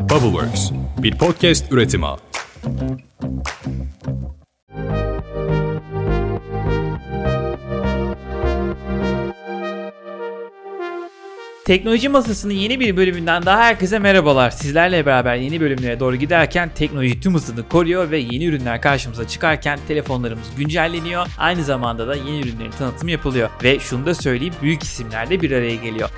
Bubbleworks, bir podcast üretimi. Teknoloji Masası'nın yeni bir bölümünden daha herkese merhabalar. Sizlerle beraber yeni bölümlere doğru giderken teknoloji tüm hızını koruyor ve yeni ürünler karşımıza çıkarken telefonlarımız güncelleniyor. Aynı zamanda da yeni ürünlerin tanıtımı yapılıyor ve şunu da söyleyeyim, büyük isimler de bir araya geliyor.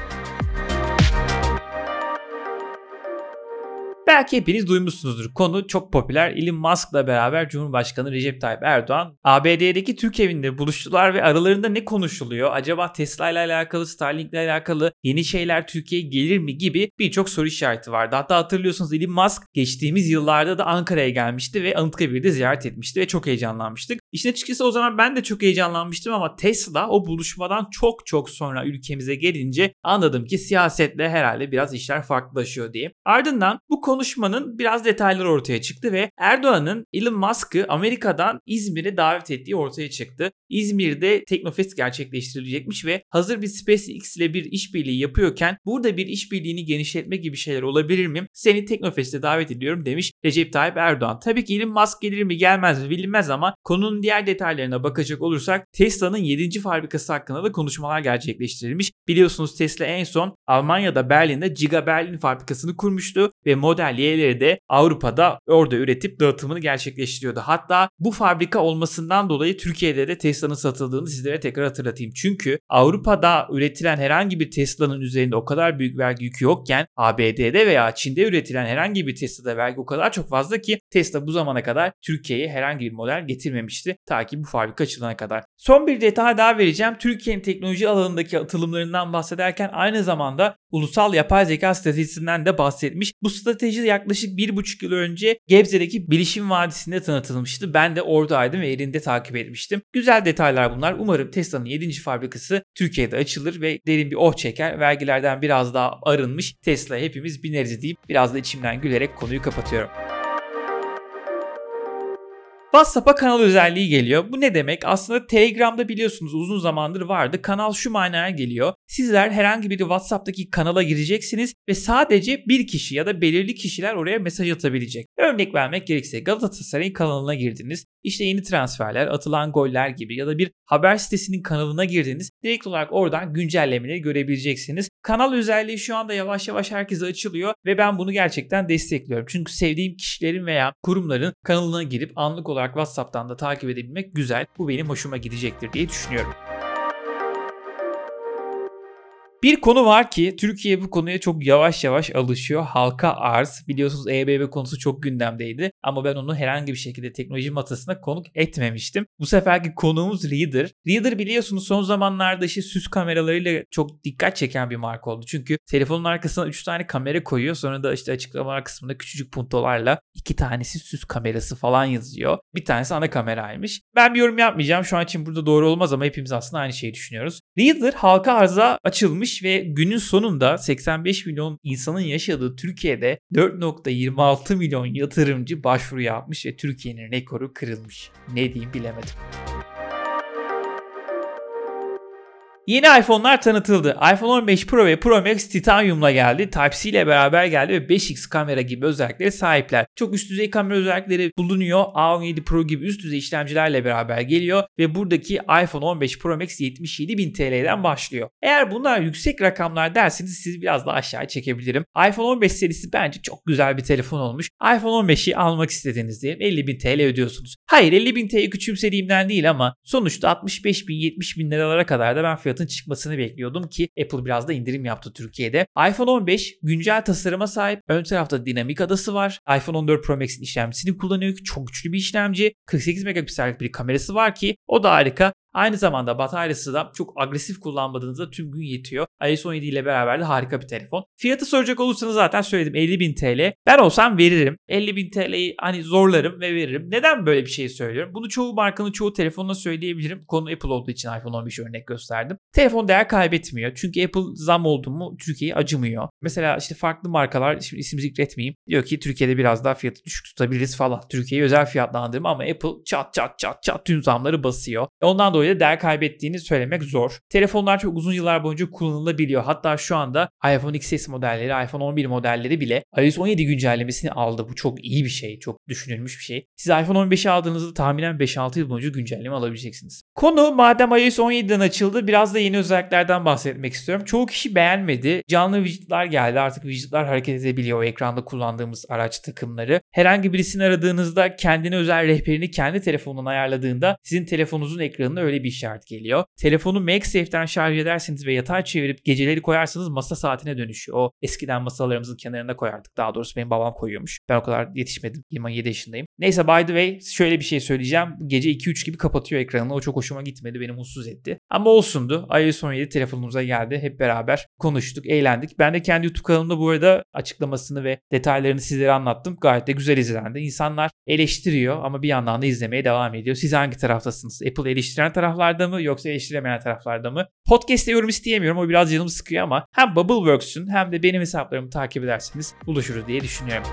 Belki hepiniz duymuşsunuzdur. Konu çok popüler. Elon Musk'la beraber Cumhurbaşkanı Recep Tayyip Erdoğan ABD'deki Türk evinde buluştular ve aralarında ne konuşuluyor? Acaba Tesla ile alakalı, Starlink ile alakalı yeni şeyler Türkiye'ye gelir mi gibi birçok soru işareti vardı. Hatta hatırlıyorsunuz, Elon Musk geçtiğimiz yıllarda da Ankara'ya gelmişti ve Anıtkabir'de ziyaret etmişti ve çok heyecanlanmıştık. İşin açıkçası o zaman ben de çok heyecanlanmıştım ama Tesla o buluşmadan çok sonra ülkemize gelince anladım ki siyasetle herhalde biraz işler farklılaşıyor diye. Ardından bu konuşmanın biraz detayları ortaya çıktı ve Erdoğan'ın Elon Musk'ı Amerika'dan İzmir'e davet ettiği ortaya çıktı. İzmir'de Teknofest gerçekleştirilecekmiş ve hazır bir SpaceX ile bir işbirliği yapıyorken burada bir işbirliğini genişletme gibi şeyler olabilir mi? Seni Teknofest'e davet ediyorum demiş Recep Tayyip Erdoğan. Tabii ki Elon Musk gelir mi gelmez mi bilinmez ama konunun diğer detaylarına bakacak olursak Tesla'nın 7. fabrikası hakkında da konuşmalar gerçekleştirilmiş. Biliyorsunuz Tesla en son Almanya'da Berlin'de Giga Berlin fabrikasını kurmuştu ve Model Y'leri de Avrupa'da orada üretip dağıtımını gerçekleştiriyordu. Hatta bu fabrika olmasından dolayı Türkiye'de de Tesla'nın satıldığını sizlere tekrar hatırlatayım. Çünkü Avrupa'da üretilen herhangi bir Tesla'nın üzerinde o kadar büyük vergi yükü yokken ABD'de veya Çin'de üretilen herhangi bir Tesla'da vergi o kadar çok fazla ki Tesla bu zamana kadar Türkiye'ye herhangi bir model getirmemişti. Ta ki bu fabrika açılana kadar. Son bir detay daha vereceğim. Türkiye'nin teknoloji alanındaki atılımlarından bahsederken aynı zamanda ulusal yapay zeka stratejisinden de bahsetmiş. Bu strateji yaklaşık 1,5 yıl önce Gebze'deki Bilişim Vadisi'nde tanıtılmıştı. Ben de oradaydım ve elinde takip etmiştim. Güzel detaylar bunlar. Umarım Tesla'nın 7. fabrikası Türkiye'de açılır ve derin bir oh çeker. Vergilerden biraz daha arınmış Tesla hepimiz bineriz deyip biraz da içimden gülerek konuyu kapatıyorum. WhatsApp'a kanal özelliği geliyor. Bu ne demek? Aslında Telegram'da biliyorsunuz uzun zamandır vardı. Kanal şu manaya geliyor. Sizler herhangi bir WhatsApp'taki kanala gireceksiniz ve sadece bir kişi ya da belirli kişiler oraya mesaj atabilecek. Örnek vermek gerekirse Galatasaray'ın kanalına girdiniz. İşte yeni transferler, atılan goller gibi ya da bir haber sitesinin kanalına girdiniz. Direkt olarak oradan güncellemeleri görebileceksiniz. Kanal özelliği şu anda yavaş yavaş herkese açılıyor ve ben bunu gerçekten destekliyorum. Çünkü sevdiğim kişilerin veya kurumların kanalına girip anlık olarak WhatsApp'tan da takip edebilmek güzel. Bu benim hoşuma gidecektir diye düşünüyorum. Bir konu var ki Türkiye bu konuya çok yavaş alışıyor. Halka arz. Biliyorsunuz EBB konusu çok gündemdeydi ama ben onu herhangi bir şekilde teknoloji masasına konuk etmemiştim. Bu seferki konuğumuz Reeder. Reeder biliyorsunuz son zamanlarda süs kameralarıyla çok dikkat çeken bir marka oldu. Çünkü telefonun arkasına 3 tane kamera koyuyor. Sonra da açıklamalar kısmında küçücük puntolarla 2 tanesi süs kamerası falan yazıyor. Bir tanesi ana kameraymış. Ben bir yorum yapmayacağım. Şu an için burada doğru olmaz ama hepimiz aslında aynı şeyi düşünüyoruz. Reeder halka arza açılmış ve günün sonunda 85 milyon insanın yaşadığı Türkiye'de 4.26 milyon yatırımcı başvuru yapmış ve Türkiye'nin rekoru kırılmış. Ne diyeyim bilemedim. Yeni iPhone'lar tanıtıldı. iPhone 15 Pro ve Pro Max Titanium'la geldi. Type-C ile beraber geldi ve 5x kamera gibi özelliklere sahipler. Çok üst düzey kamera özellikleri bulunuyor. A17 Pro gibi üst düzey işlemcilerle beraber geliyor ve buradaki iPhone 15 Pro Max 77.000 TL'den başlıyor. Eğer bunlar yüksek rakamlar derseniz sizi biraz daha aşağı çekebilirim. iPhone 15 serisi bence çok güzel bir telefon olmuş. iPhone 15'i almak istediğiniz diyelim 50.000 TL ödüyorsunuz. Hayır 50.000 TL küçümsediğimden değil ama sonuçta 65.000-70.000 liralara kadar da ben fiyatın çıkmasını bekliyordum ki Apple biraz da indirim yaptı Türkiye'de. iPhone 15 güncel tasarıma sahip. Ön tarafta dinamik adası var. iPhone 14 Pro Max'in işlemcisini kullanıyor. Çok güçlü bir işlemci. 48 megapiksellik bir kamerası var ki o da harika. Aynı zamanda bataryası da çok agresif kullanmadığınızda tüm gün yetiyor. iOS 17 ile beraber de harika bir telefon. Fiyatı soracak olursanız zaten söyledim 50.000 TL. Ben olsam veririm. 50.000 TL'yi zorlarım ve veririm. Neden böyle bir şey söylüyorum? Bunu çoğu markanın çoğu telefonuna söyleyebilirim. Konu Apple olduğu için iPhone 15'i örnek gösterdim. Telefon değer kaybetmiyor. Çünkü Apple zam oldu mu Türkiye'ye acımıyor. Mesela işte farklı markalar, şimdi isim zikretmeyeyim. Diyor ki Türkiye'de biraz daha fiyatı düşük tutabiliriz falan. Türkiye'yi özel fiyatlandırma ama Apple çat tüm zamları basıyor. Ondan dolayı dolayı değer kaybettiğini söylemek zor. Telefonlar çok uzun yıllar boyunca kullanılabiliyor. Hatta şu anda iPhone XS modelleri, iPhone 11 modelleri bile iOS 17 güncellemesini aldı. Bu çok iyi bir şey, çok düşünülmüş bir şey. Siz iPhone 15'i aldığınızda tahminen 5-6 yıl boyunca güncelleme alabileceksiniz. Konu madem iOS 17'den açıldı, biraz da yeni özelliklerden bahsetmek istiyorum. Çoğu kişi beğenmedi. Canlı widget'lar geldi. Artık widget'lar hareket edebiliyor. O ekranda kullandığımız araç takımları. Herhangi birisini aradığınızda kendine özel rehberini kendi telefonundan ayarladığında sizin telefonunuzun ekranına öyle bir işaret geliyor. Telefonu MagSafe'den şarj edersiniz ve yatağa çevirip geceleri koyarsanız masa saatine dönüşüyor. O eskiden masalarımızın kenarına koyardık. Daha doğrusu benim babam koyuyormuş. Ben o kadar yetişmedim. 27 yaşındayım. Neyse, by the way, şöyle bir şey söyleyeceğim. Gece 2-3 gibi kapatıyor ekranını. O çok hoşuma gitmedi. Beni mutsuz etti. Ama olsundu. iOS 17 telefonumuza geldi. Hep beraber konuştuk, eğlendik. Ben de kendi YouTube kanalımda bu arada açıklamasını ve detaylarını sizlere anlattım. Gayet de güzel izlendi. İnsanlar eleştiriyor ama bir yandan da izlemeye devam ediyor. Siz hangi taraftasınız? Apple eleştiren taraflarda mı yoksa eleştiremeyen taraflarda mı? Podcast'te yorum isteyemiyorum. O biraz canımı sıkıyor ama hem Bubbleworks'ün hem de benim hesaplarımı takip ederseniz buluşuruz diye düşünüyorum.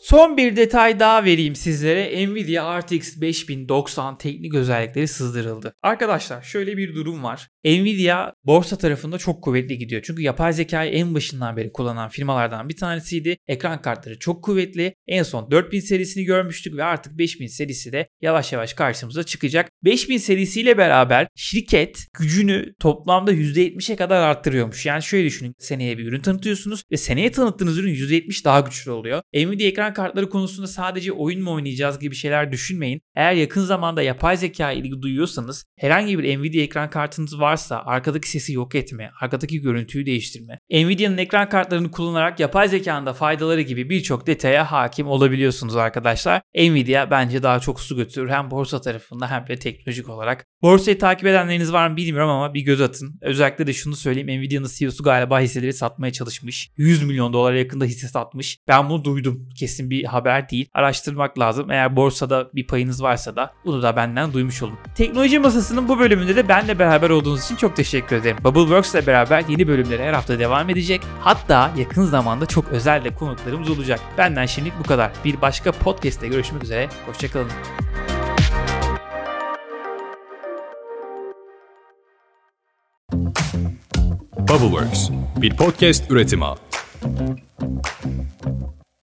Son bir detay daha vereyim sizlere. Nvidia RTX 5090 teknik özellikleri sızdırıldı. Arkadaşlar şöyle bir durum var. Nvidia borsa tarafında çok kuvvetli gidiyor. Çünkü yapay zekayı en başından beri kullanan firmalardan bir tanesiydi. Ekran kartları çok kuvvetli. En son 4000 serisini görmüştük ve artık 5000 serisi de yavaş yavaş karşımıza çıkacak. 5000 serisiyle beraber şirket gücünü toplamda %70'e kadar arttırıyormuş. Yani şöyle düşünün, seneye bir ürün tanıtıyorsunuz ve seneye tanıttığınız ürün %70 daha güçlü oluyor. Nvidia ekran kartları konusunda sadece oyun mu oynayacağız gibi şeyler düşünmeyin. Eğer yakın zamanda yapay zeka ilgi duyuyorsanız herhangi bir Nvidia ekran kartınız varsa arkadaki sesi yok etme, arkadaki görüntüyü değiştirme, Nvidia'nın ekran kartlarını kullanarak yapay zekanın da faydaları gibi birçok detaya hakim olabiliyorsunuz arkadaşlar. Nvidia bence daha çok su götürür hem borsa tarafında hem de teknolojik olarak. Borsayı takip edenleriniz var mı bilmiyorum ama bir göz atın. Özellikle de şunu söyleyeyim, Nvidia'nın CEO'su galiba hisseleri satmaya çalışmış. 100 milyon dolara yakında hisse satmış. Ben bunu duydum. Kesin bir haber değil. Araştırmak lazım. Eğer borsada bir payınız varsa da bunu da benden duymuş olun. Teknoloji Masası'nın bu bölümünde de benle beraber olduğunuz için çok teşekkür ederim. Bubbleworks ile beraber yeni bölümlere her hafta devam edecek. Hatta yakın zamanda çok özel de konuklarımız olacak. Benden şimdilik bu kadar. Bir başka podcast'te görüşmek üzere. Hoşçakalın. Bubbleworks bir podcast üretimi.